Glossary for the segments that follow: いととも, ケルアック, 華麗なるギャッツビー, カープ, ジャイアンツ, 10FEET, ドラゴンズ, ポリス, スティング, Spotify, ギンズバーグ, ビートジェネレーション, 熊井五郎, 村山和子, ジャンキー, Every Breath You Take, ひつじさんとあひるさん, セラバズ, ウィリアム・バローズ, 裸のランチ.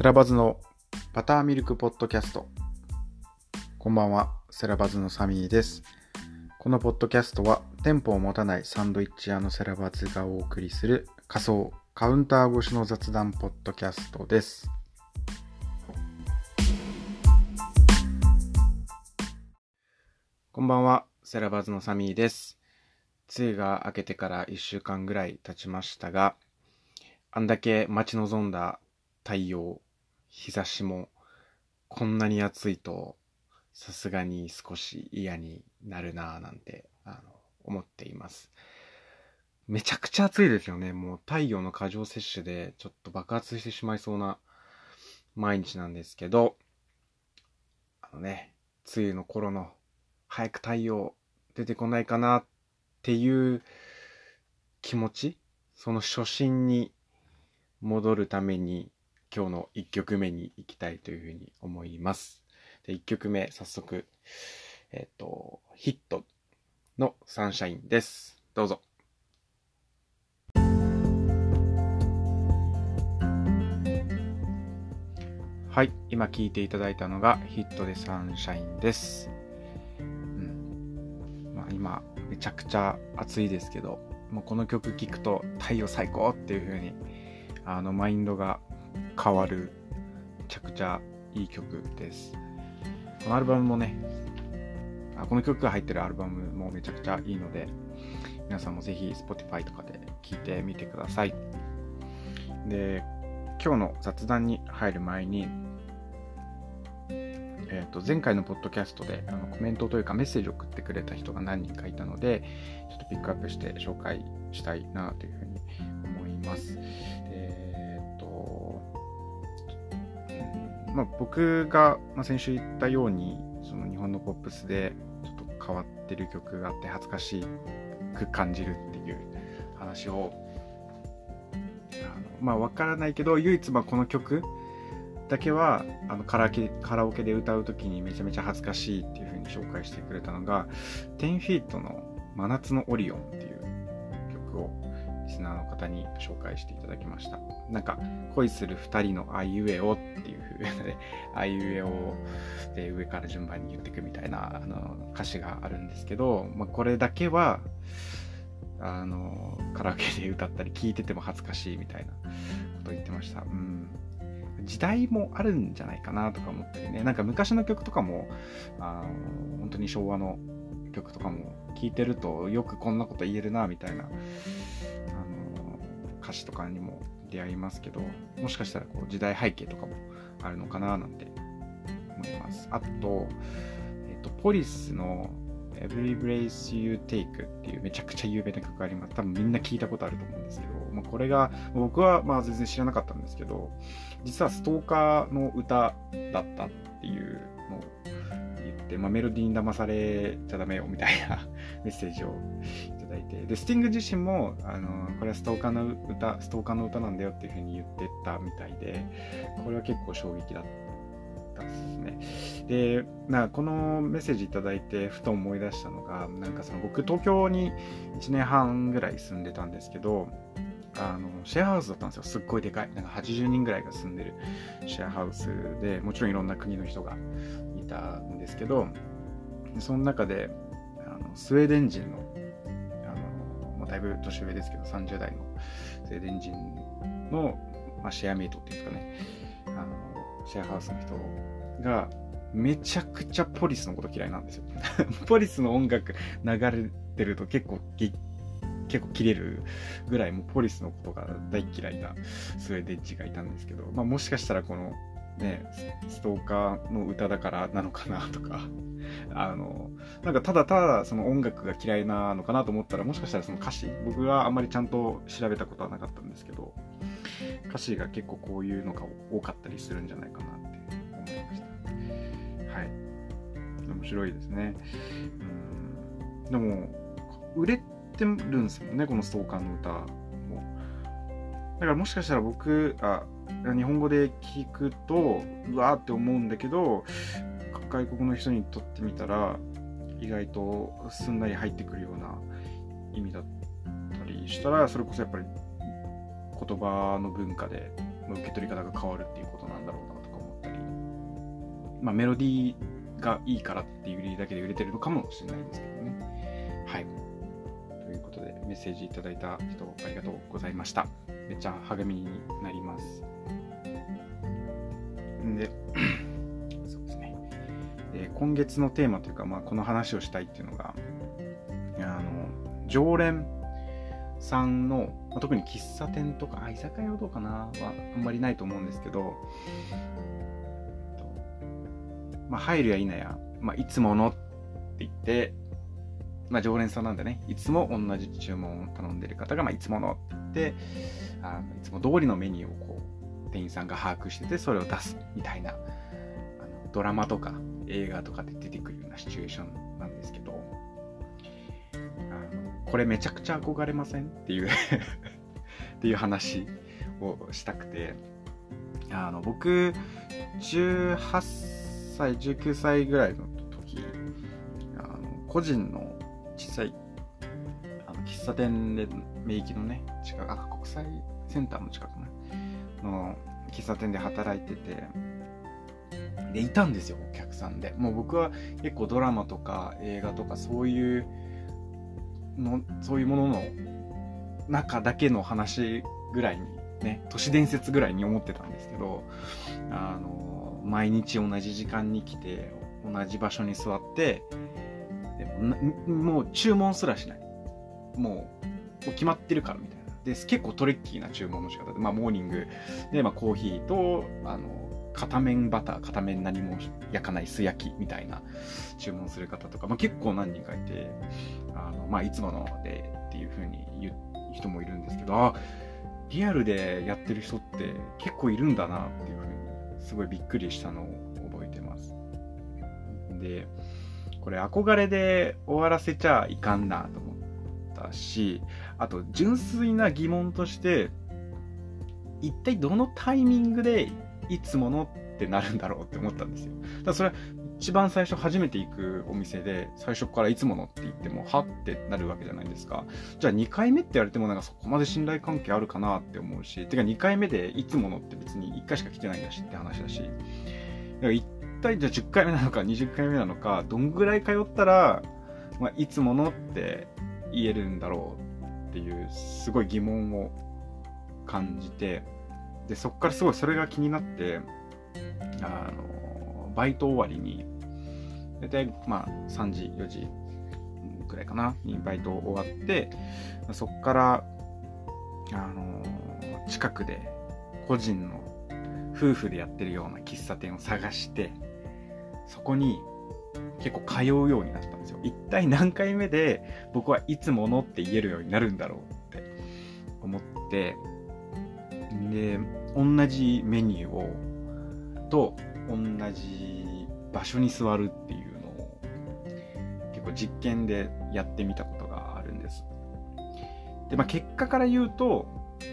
セラバズのバターミルクポッドキャスト。こんばんは、セラバズのサミーです。このポッドキャストは店舗を持たないサンドイッチ屋のセラバズがお送りする仮想カウンター越しの雑談ポッドキャストです。こんばんは、セラバズのサミーです。梅雨が明けてから1週間ぐらい経ちましたが、あんだけ待ち望んだ太陽、日差しもこんなに暑いとさすがに少し嫌になるなぁなんて思っています。めちゃくちゃ暑いですよね。もう太陽の過剰摂取でちょっと爆発してしまいそうな毎日なんですけど、梅雨の頃の早く太陽出てこないかなっていう気持ち、その初心に戻るために今日の1曲目に行きたいというふうに思います。で、1曲目、早速、ヒットのサンシャインです。どうぞ。はい、今聴いていただいたのがヒットでサンシャインです。今、めちゃくちゃ暑いですけど、もうこの曲聴くと太陽最高っていうふうに、マインドが変わる、めちゃくちゃいい曲です。このアルバムもね、この曲が入ってるアルバムもめちゃくちゃいいので、皆さんもぜひ Spotify とかで聴いてみてください。で、今日の雑談に入る前に、前回のポッドキャストでコメントというかメッセージを送ってくれた人が何人かいたので、ちょっとピックアップして紹介したいなというふうに思います。僕が先週言ったように、その日本のポップスでちょっと変わってる曲があって恥ずかしく感じるっていう話を、分からないけど、唯一この曲だけはカラオケで歌うときにめちゃめちゃ恥ずかしいっていう風に紹介してくれたのが 10FEET の真夏のオリオンっていう曲をリスナーの方に紹介していただきました。恋する2人のあいうえおっていう風で、あいうえおで上から順番に言っていくみたいな歌詞があるんですけど、これだけはカラオケで歌ったり聴いてても恥ずかしいみたいなことを言ってました。時代もあるんじゃないかなとか思ったりね、昔の曲とかも本当に昭和の曲とかも聴いてるとよくこんなこと言えるなみたいな歌詞とかにも出会いますけど、もしかしたら時代背景とかもあるのかななんて思います。あと、ポリスの Every Breath You Take っていうめちゃくちゃ有名な曲があります。多分みんな聞いたことあると思うんですけど、これが僕は全然知らなかったんですけど、実はストーカーの歌だったっていうのを言って、メロディーに騙されちゃダメよみたいなメッセージをで、スティング自身もこれはストーカーの歌なんだよっていう風に言ってたみたいで、これは結構衝撃だったですね。で、このメッセージいただいてふと思い出したのが、僕東京に1年半ぐらい住んでたんですけど、シェアハウスだったんですよ。すっごいでかい、80人ぐらいが住んでるシェアハウスで、もちろんいろんな国の人がいたんですけど、その中でスウェーデン人のだいぶ年上ですけど30代のスウェーデン人の、シェアメイトっていうんですかね、シェアハウスの人がめちゃくちゃポリスのこと嫌いなんですよポリスの音楽流れてると結構切れるぐらい、もうポリスのことが大嫌いなスウェーデン人がいたんですけど、もしかしたらこのね、ストーカーの歌だからなのかなとかただただその音楽が嫌いなのかなと思ったら、もしかしたらその歌詞、僕はあんまりちゃんと調べたことはなかったんですけど、歌詞が結構こういうのが多かったりするんじゃないかなって思いました。はい、面白いですね。でも売れてるんですもんね、このストーカーの歌も。だからもしかしたら僕日本語で聞くとうわーって思うんだけど、外国の人にとってみたら意外とすんなり入ってくるような意味だったりしたら、それこそやっぱり言葉の文化で受け取り方が変わるっていうことなんなんだろうなとか思ったり、まあ、メロディーがいいからっていう理由だけで売れてるのかもしれないんですけどね。はい、ということでメッセージいただいた人ありがとうございました。めっちゃ励みになります。でそうですね、今月のテーマというか、まあ、この話をしたいっていうのが常連さんの、まあ、特に喫茶店とか居酒屋はどうかなはあんまりないと思うんですけど、まあ、入るや否や、まあ、いつものって言って、まあ、常連さんなんでね、いつも同じ注文を頼んでる方が、まあ、いつものって言っていつも通りのメニューをこう店員さんが把握しててそれを出すみたいなドラマとか映画とかで出てくるようなシチュエーションなんですけど、これめちゃくちゃ憧れませんっていうっていう話をしたくて、僕18歳19歳ぐらいの時個人の小さい喫茶店で名義のね近く国際センターの近くの喫茶店で働いてて、でいたんですよお客さんで。もう僕は結構ドラマとか映画とかそういうものの中だけの話ぐらいにね、都市伝説ぐらいに思ってたんですけど、毎日同じ時間に来て同じ場所に座って、でもう注文すらしない、もう決まってるからみたいな。で結構トリッキーな注文の仕方で、まあ、モーニングで、まあ、コーヒーと片面バター片面何も焼かない素焼きみたいな注文する方とか、まあ、結構何人かいて、まあ、いつものでっていう風に言う人もいるんですけど、リアルでやってる人って結構いるんだなっていう風にすごいびっくりしたのを覚えてます。でこれ憧れで終わらせちゃいかんなと思ったし、あと純粋な疑問として一体どのタイミングでいつものってなるんだろうって思ったんですよ。だからそれは一番最初初めて行くお店で最初からいつものって言ってもはってなるわけじゃないですか。じゃあ2回目って言われてもなんかそこまで信頼関係あるかなって思うし、てか2回目でいつものって別に1回しか来てないんだしって話だし、だから一体じゃあ10回目なのか20回目なのかどんぐらい通ったら、まあ、いつものって言えるんだろうっていうすごい疑問を感じて、でそこからすごいそれが気になって、バイト終わりに大体まあ3時4時くらいかなにバイト終わって、そこから近くで個人の夫婦でやってるような喫茶店を探して、そこに結構通うようになったんですよ。一体何回目で僕はいつものって言えるようになるんだろうって思って、で同じメニューをと同じ場所に座るっていうのを結構実験でやってみたことがあるんです。で、まあ、結果から言うと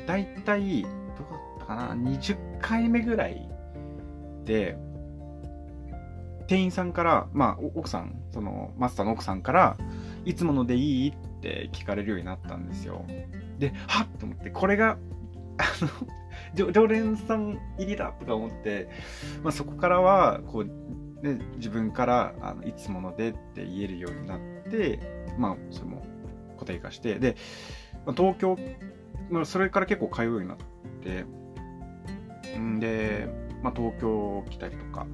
だいたいどうだったかな20回目ぐらいで店員さんから、まあ、奥さんそのマスターの奥さんからいつものでいいって聞かれるようになったんですよ。ではっと思って、これが常連さん入りだとか思って、まあ、そこからはこう、ね、自分からいつものでって言えるようになって、まあ、それも固定化して、で東京、まあ、それから結構通うようになってんで、まあ、東京来たりとか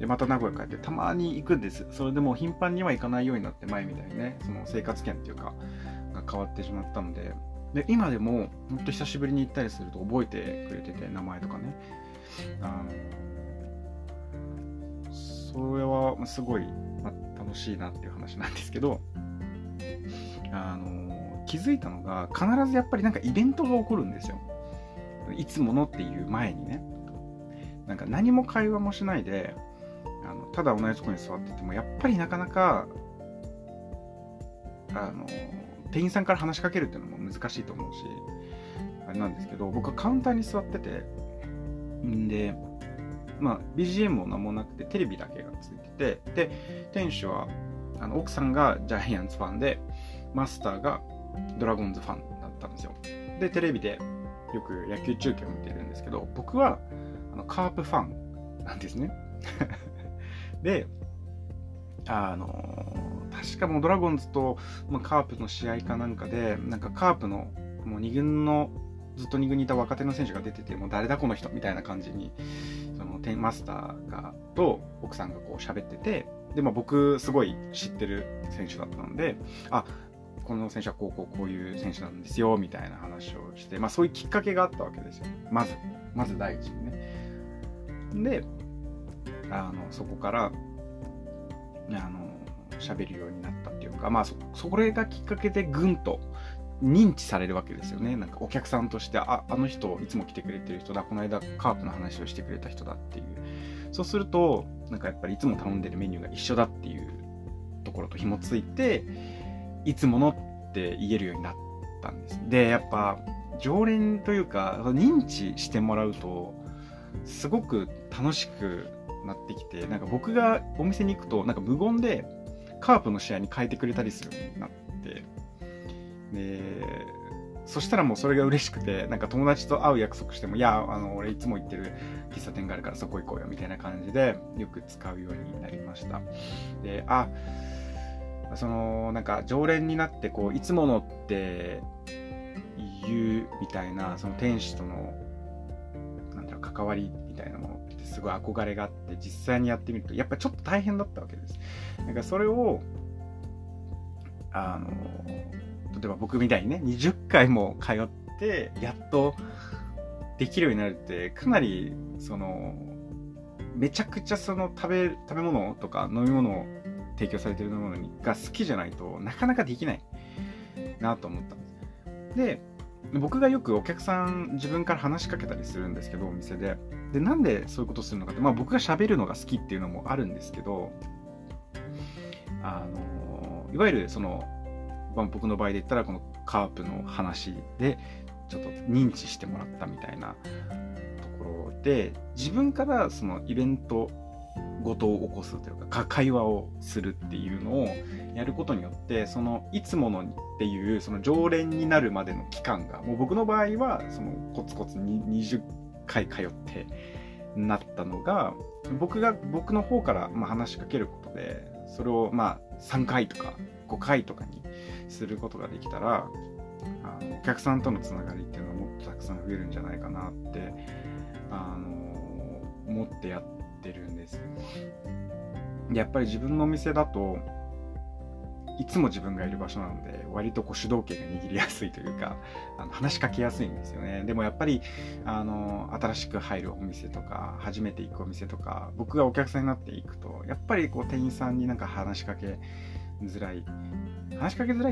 でまた名古屋帰ってたまに行くんです。それでも頻繁には行かないようになって、前みたいにねその生活圏っていうかが変わってしまったので。で今でもほんと久しぶりに行ったりすると覚えてくれてて、名前とかね、それはすごい、まあ、楽しいなっていう話なんですけど、気づいたのが必ずやっぱりなんかイベントが起こるんですよ。いつものっていう前にね、なんか何も会話もしないでただ同じとこに座っててもやっぱりなかなか店員さんから話しかけるっていうのも難しいと思うしあれなんですけど、僕はカウンターに座ってて、んでまあ BGM も何もなくてテレビだけがついてて、で店主は奥さんがジャイアンツファンでマスターがドラゴンズファンだったんですよ。でテレビでよく野球中継を見てるんですけど、僕はカープファンなんですねで、確かもうドラゴンズとカープの試合かなんかで、なんかカープのもう2軍のずっと2軍にいた若手の選手が出てて、もう誰だこの人みたいな感じにその10マスターがと奥さんがこう喋ってて、で、まあ、僕すごい知ってる選手だったので、あ、この選手はこういう選手なんですよみたいな話をして、まあ、そういうきっかけがあったわけですよ。まず第一にね。で、そこから喋るようになったっていうか、まあ、それがきっかけでぐんと認知されるわけですよね。なんかお客さんとして、あの人いつも来てくれてる人だ、この間カープの話をしてくれた人だっていう。そうするとなんかやっぱりいつも頼んでるメニューが一緒だっていうところと紐ついて、いつものって言えるようになったんです。で、やっぱ常連というか認知してもらうとすごく楽しくなってきて、なんか僕がお店に行くとなんか無言でカープの試合に変えてくれたりするようになって、でそしたらもうそれが嬉しくて、なんか友達と会う約束しても、いや、俺いつも行ってる喫茶店があるからそこ行こうよみたいな感じでよく使うようになりました。で、なんか常連になって、こういつものって言うみたいな、その店主とのなんだろう関わりみたいなものってすごい憧れがあって、実際にやってみるとやっぱちょっと大変だったわけです。なんかそれを例えば僕みたいにね、20回も通ってやっとできるようになるって、かなりそのめちゃくちゃその食べ物とか飲み物を提供されているものが好きじゃないとなかなかできないなと思ったんです。で、僕がよくお客さん自分から話しかけたりするんですけど、お店で。で、なんでそういうことをするのかって、まあ僕が喋るのが好きっていうのもあるんですけど、いわゆるその僕の場合で言ったらこのカープの話でちょっと認知してもらったみたいなところで、自分からそのイベントごとを起こすというか会話をするっていうのをやることによって、そのいつものっていうその常連になるまでの期間が、もう僕の場合はそのコツコツに20回通ってなったのが、僕の方から話しかけることで、それをまあ3回とか5回とかにすることができたら、お客さんとのつながりっていうのはもっとたくさん増えるんじゃないかなって思ってやってるんです。やっぱり自分のお店だといつも自分がいる場所なので、割とこう主導権が握りやすいというか、話しかけやすいんですよね。でもやっぱり新しく入るお店とか初めて行くお店とか、僕がお客さんになっていくとやっぱりこう店員さんになんか話しかけづらい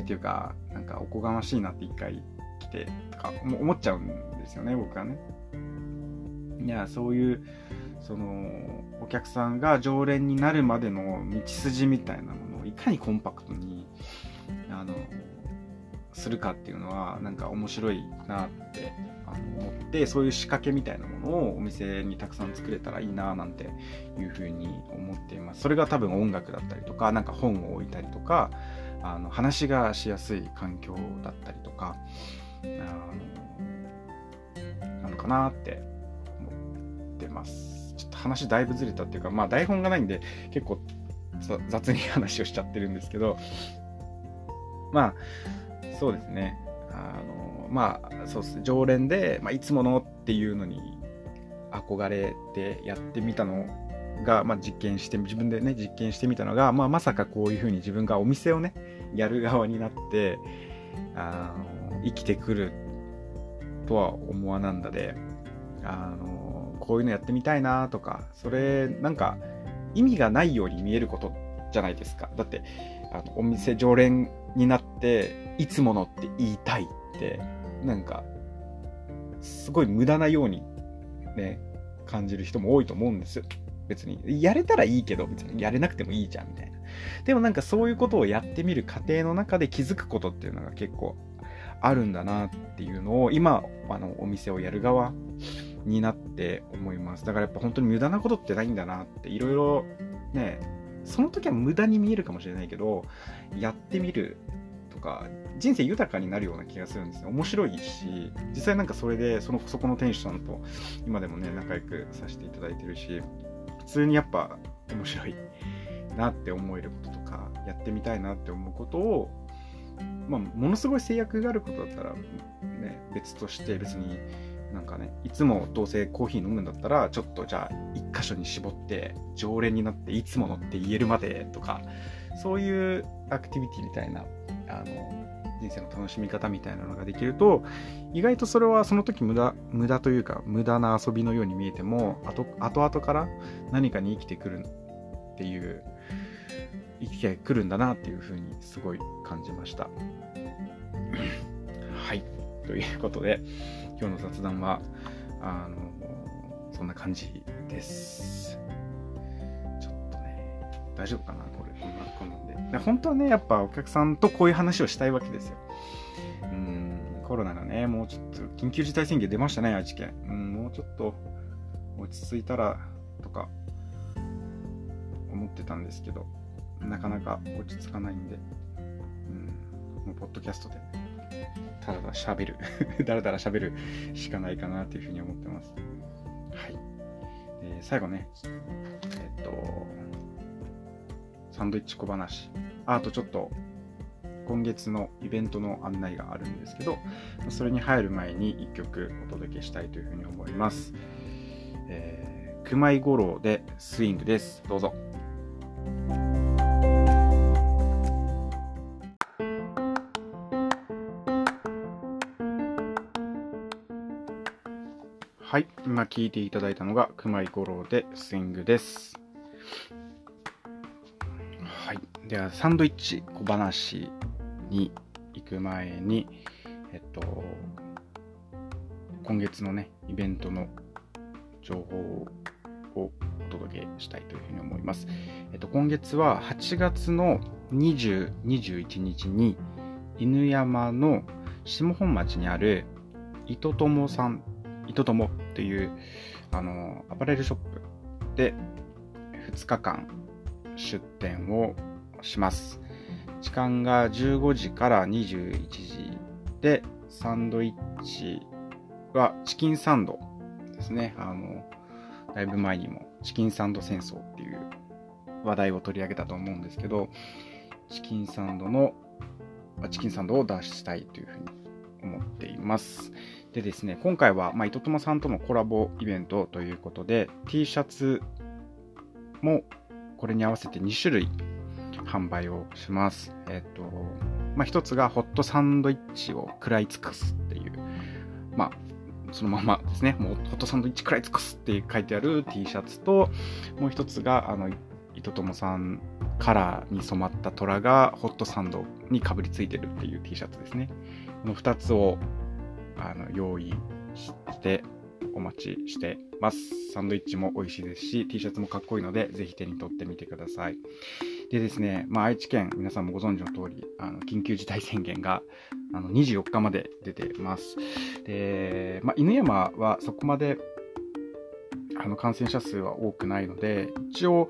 というか、なんかおこがましいなって一回来てとか思っちゃうんですよね、僕はね。いや、そういうそのお客さんが常連になるまでの道筋みたいなものをいかにコンパクトにするかっていうのはなんか面白いなって思って、そういう仕掛けみたいなものをお店にたくさん作れたらいいななんていうふうに思っています。それが多分音楽だったりとか、なんか本を置いたりとか、話がしやすい環境だったりとかなのかなって思ってます。ちょっと話だいぶずれたっていうか、まあ台本がないんで結構雑に話をしちゃってるんですけど、まあそうですね、まあそうですね、常連で、まあ、いつものっていうのに憧れてやってみたのが、まあ、自分でね実験してみたのが、まあ、まさかこういうふうに自分がお店をねやる側になって生きてくるとは思わなんだで、こういうのやってみたいなとか、それなんか意味がないように見えることじゃないですか。だってお店常連になっていつものって言いたいってなんかすごい無駄なようにね感じる人も多いと思うんですよ。別にやれたらいいけど別にやれなくてもいいじゃんみたいな。でもなんかそういうことをやってみる過程の中で気づくことっていうのが結構あるんだなっていうのを今お店をやる側になって思います。だからやっぱ本当に無駄なことってないんだなっていろいろね、その時は無駄に見えるかもしれないけどやってみるとか人生豊かになるような気がするんですよ。面白いし、実際なんかそれでそこの店主さんと今でもね仲良くさせていただいてるし、普通にやっぱ面白いなって思えることとかやってみたいなって思うことを、まあ、ものすごい制約があることだったら、ね、別として、別になんかね、いつもどうせコーヒー飲むんだったら、ちょっとじゃあ一箇所に絞って常連になっていつものって言えるまでとか、そういうアクティビティみたいな人生の楽しみ方みたいなのができると、意外とそれはその時無駄というか無駄な遊びのように見えても後々から何かに生きてくるっていう。生きてくるんだなっていう風にすごい感じましたはい、ということで今日の雑談はそんな感じです。ちょっとね大丈夫かなこんなんで。本当はねやっぱお客さんとこういう話をしたいわけですよ。コロナがねもうちょっと緊急事態宣言出ましたね、愛知県。もうちょっと落ち着いたらとか思ってたんですけど、なかなか落ち着かないんで、もうポッドキャストでただ喋るだらだら喋るしかないかなというふうに思ってます。はい。最後ね、サンドイッチ小話。あとちょっと今月のイベントの案内があるんですけど、それに入る前に1曲お届けしたいというふうに思います。熊井五郎でスイングです。どうぞ。はい、今聴いていただいたのが熊井五郎でスイングです。はい、ではサンドイッチ小話に行く前に、今月のねイベントの情報をお届けしたいというふうに思います。今月は8月の20、21日に犬山の下本町にあるいとともというアパレルショップで2日間出店をします。時間が15時から21時で、サンドイッチはチキンサンドですね。だいぶ前にもチキンサンド戦争っていう話題を取り上げたと思うんですけど、チキンサンドを出したいというふうに思っています。でですね、今回は、いとともさんとのコラボイベントということで T シャツもこれに合わせて2種類販売をします。1つがホットサンドイッチを食らい尽くすっていう、そのままですね、もうホットサンドイッチ食らい尽くすって書いてある T シャツと、もう1つがいとともさんカラーに染まった虎がホットサンドにかぶりついてるっていう T シャツですね。この2つを用意してお待ちしてます。サンドイッチも美味しいですし T シャツもかっこいいので、ぜひ手に取ってみてください。でですね、愛知県皆さんもご存知の通り緊急事態宣言が24日まで出てます。で、犬山はそこまで感染者数は多くないので、一応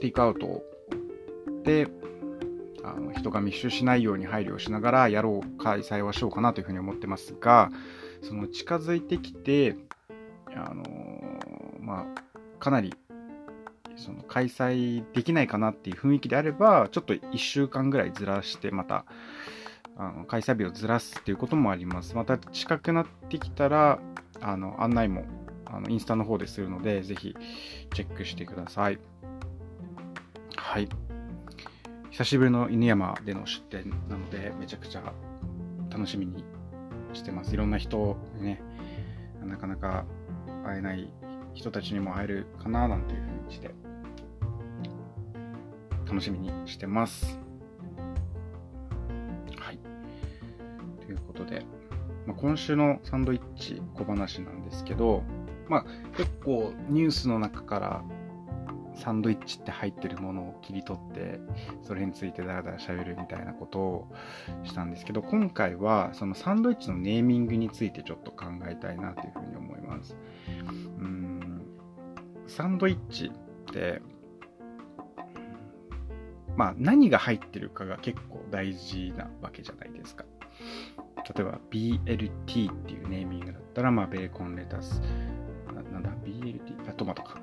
テイクアウトで人が密集しないように配慮しながら開催はしようかなというふうに思ってますが、その近づいてきてかなり開催できないかなっていう雰囲気であれば、ちょっと1週間ぐらいずらしてまた開催日をずらすっていうこともあります。また近くなってきたら案内もインスタの方でするので、ぜひチェックしてください。はい、久しぶりの犬山での出店なので、めちゃくちゃ楽しみにしてます。いろんな人にね、なかなか会えない人たちにも会えるかななんていうふうにして楽しみにしてます。はい、ということで、今週のサンドイッチ小話なんですけど、結構ニュースの中からサンドイッチって入ってるものを切り取ってそれについてダラダラ喋るみたいなことをしたんですけど、今回はそのサンドイッチのネーミングについてちょっと考えたいなというふうに思います。サンドイッチってまあ、何が入ってるかが結構大事なわけじゃないですか。例えば BLT っていうネーミングだったら、まあ、ベーコンレタス、なんだ BLT、 トマトか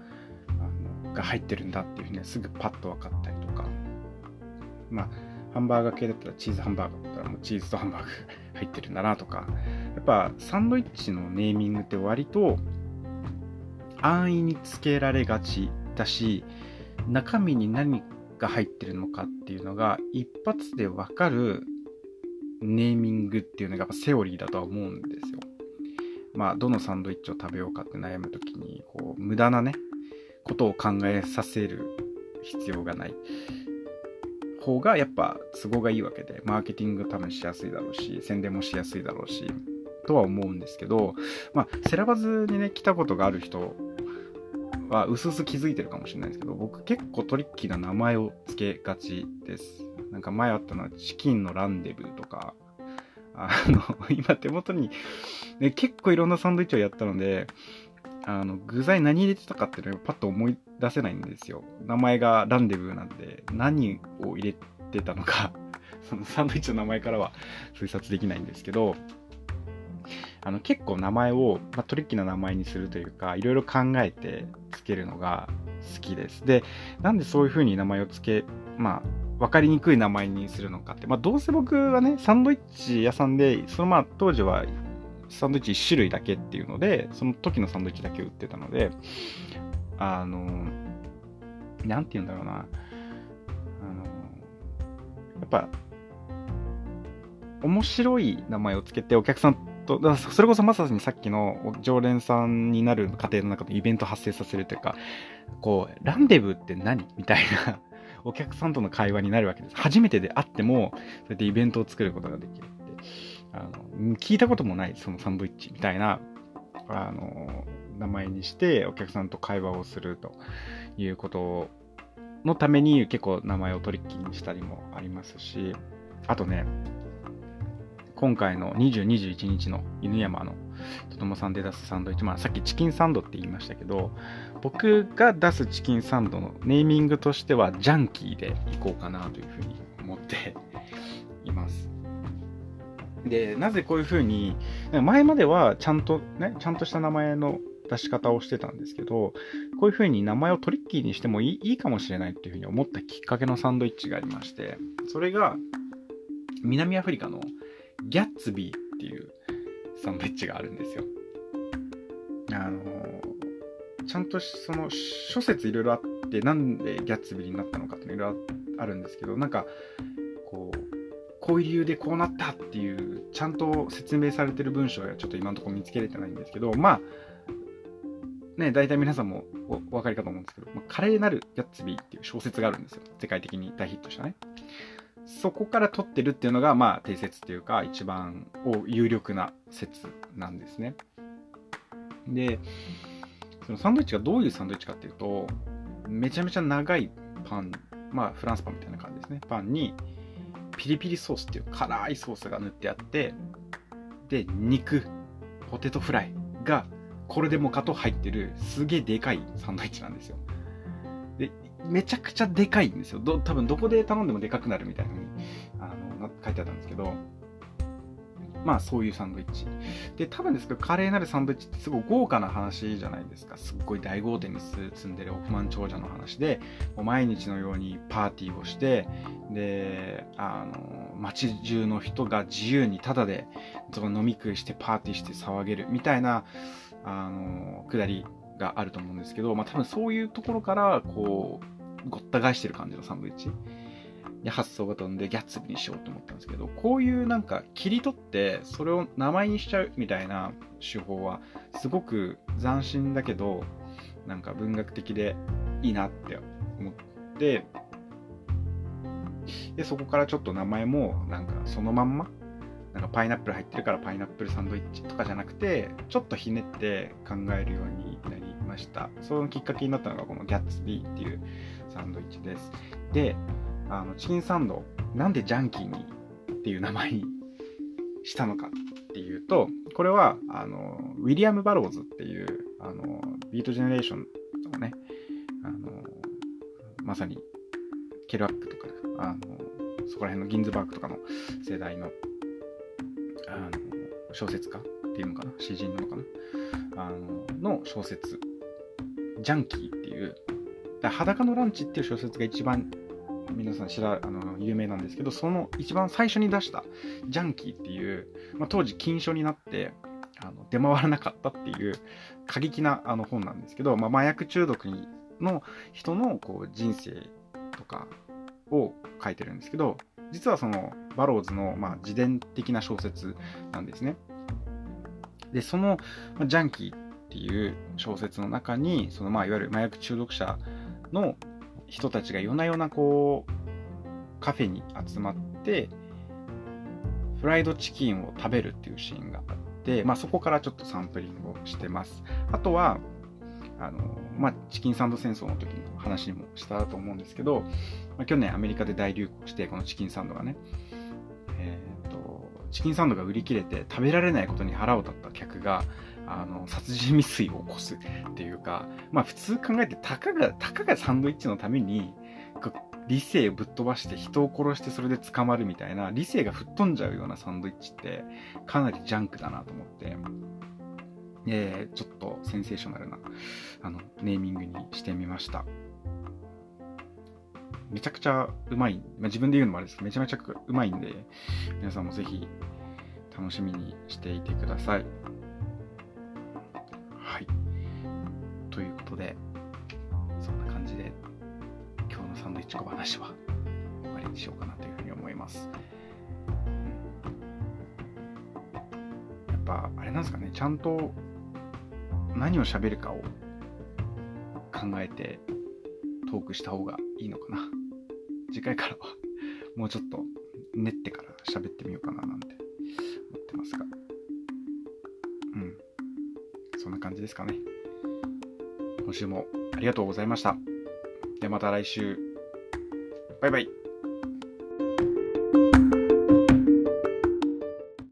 が入ってるんだっていうふうにすぐパッと分かったりとか、まあ、ハンバーガー系だったらチーズハンバーガーだったらもうチーズとハンバーグ入ってるんだなとか、やっぱサンドイッチのネーミングって割と安易につけられがちだし、中身に何が入ってるのかっていうのが一発で分かるネーミングっていうのがやっぱセオリーだとは思うんですよ。まあ、どのサンドイッチを食べようかって悩むときにこう無駄なねことを考えさせる必要がない方がやっぱ都合がいいわけで、マーケティング多分しやすいだろうし、宣伝もしやすいだろうしとは思うんですけど、まあ、セラバズにね来たことがある人はうすうす気づいてるかもしれないですけど、僕結構トリッキーな名前をつけがちです。なんか前あったのはチキンのランデブーとか、今手元に、ね、結構いろんなサンドイッチをやったので、具材何入れてたかっていうのをパッと思い出せないんですよ。名前がランデブーなんで何を入れてたのかそのサンドイッチの名前からは推察できないんですけど、結構名前を、まあ、トリッキーな名前にするというかいろいろ考えてつけるのが好きです。で、なんでそういう風に名前をつけ、まあ、分かりにくい名前にするのかって、まあ、どうせ僕はねサンドイッチ屋さんでそのまあ当時はサンドイッチ1種類だけっていうので、その時のサンドイッチだけ売ってたので、なんて言うんだろうな、やっぱ面白い名前をつけてお客さんと、だそれこそまさにさっきの常連さんになる過程の中でイベント発生させるというか、こうランデブーって何みたいなお客さんとの会話になるわけです。初めてであってもそうやってイベントを作ることができるって、聞いたこともないそのサンドイッチみたいな名前にしてお客さんと会話をするということのために結構名前をトリッキーにしたりもありますし、あとね今回の20、21日の犬山のとともさんで出すサンドイッチ、まあ、さっきチキンサンドって言いましたけど、僕が出すチキンサンドのネーミングとしてはジャンキーでいこうかなというふうに思っています。で、なぜこういうふうに、前まではちゃんとね、ちゃんとした名前の出し方をしてたんですけど、こういうふうに名前をトリッキーにしてもいいかもしれないっていうふうに思ったきっかけのサンドイッチがありまして、それが南アフリカのギャッツビーっていうサンドイッチがあるんですよ。ちゃんとその諸説いろいろあって、なんでギャッツビーになったのかっていろいろあるんですけど、なんかこういう理由でこうなったっていうちゃんと説明されてる文章はちょっと今のところ見つけれてないんですけど、まあね、大体皆さんもお分かりかと思うんですけど、まあ、華麗なるギャッツビーっていう小説があるんですよ。世界的に大ヒットしたね。そこから取ってるっていうのが、まあ定説というか一番有力な説なんですね。で、そのサンドイッチがどういうサンドイッチかっていうと、めちゃめちゃ長いパン、まあフランスパンみたいな感じですね。パンにピリピリソースっていう辛いソースが塗ってあって、で肉、ポテトフライがこれでもかと入ってるすげえでかいサンドイッチなんですよ。でめちゃくちゃでかいんですよ。多分どこで頼んでもでかくなるみたいに書いてあったんですけど、まあそういうサンドイッチで、多分ですけど華麗なるサンドイッチってすごい豪華な話じゃないですか。すっごい大豪邸に住んでる億万長者の話で、もう毎日のようにパーティーをして、で街中の人が自由にタダで飲み食いしてパーティーして騒げるみたいなくだりがあると思うんですけど、まあ多分そういうところからこうごった返してる感じのサンドイッチ発想が飛んでギャッツビーにしようと思ったんですけど、こういうなんか切り取ってそれを名前にしちゃうみたいな手法はすごく斬新だけどなんか文学的でいいなって思って、でそこからちょっと名前もなんかそのまんま、なんかパイナップル入ってるからパイナップルサンドイッチとかじゃなくて、ちょっとひねって考えるようになりました。そのきっかけになったのがこのギャッツビーっていうサンドイッチです。で、チキンサンドなんでジャンキーにっていう名前にしたのかっていうと、これはウィリアム・バローズっていうビートジェネレーションのねまさにケルアップとか、そこら辺のギンズバーグとかの世代の、小説家っていうのかな、詩人なのかな、の小説、ジャンキーっていう、裸のランチっていう小説が一番皆さん有名なんですけど、その一番最初に出したジャンキーっていう、当時禁書になって出回らなかったっていう過激な本なんですけど、麻薬中毒の人のこう人生とかを書いてるんですけど、実はそのバローズの自伝的な小説なんですね。で、そのジャンキーっていう小説の中に、そのいわゆる麻薬中毒者の人たちが夜な夜なこうカフェに集まってフライドチキンを食べるっていうシーンがあって、そこからちょっとサンプリングをしてます。あとはチキンサンド戦争の時の話にもしたと思うんですけど、去年アメリカで大流行して、このチキンサンドがね、チキンサンドが売り切れて食べられないことに腹を立った客が殺人未遂を起こすっていうか、普通考えてたかがサンドイッチのために理性をぶっ飛ばして人を殺して、それで捕まるみたいな、理性が吹っ飛んじゃうようなサンドイッチってかなりジャンクだなと思って、ちょっとセンセーショナルなネーミングにしてみました。めちゃくちゃうまい、自分で言うのもあれですけど、めちゃめちゃうまいんで、皆さんもぜひ楽しみにしていてください。はい、ということで、そんな感じで今日のサンドイッチ小話は終わりにしようかなというふうに思います。やっぱあれなんですかね、ちゃんと何を喋るかを考えてトークした方がいいのかな。次回からはもうちょっと練ってから喋ってみようかななんて思ってますが、そんな感じですかね。今週もありがとうございました。ではまた来週。バイバイ。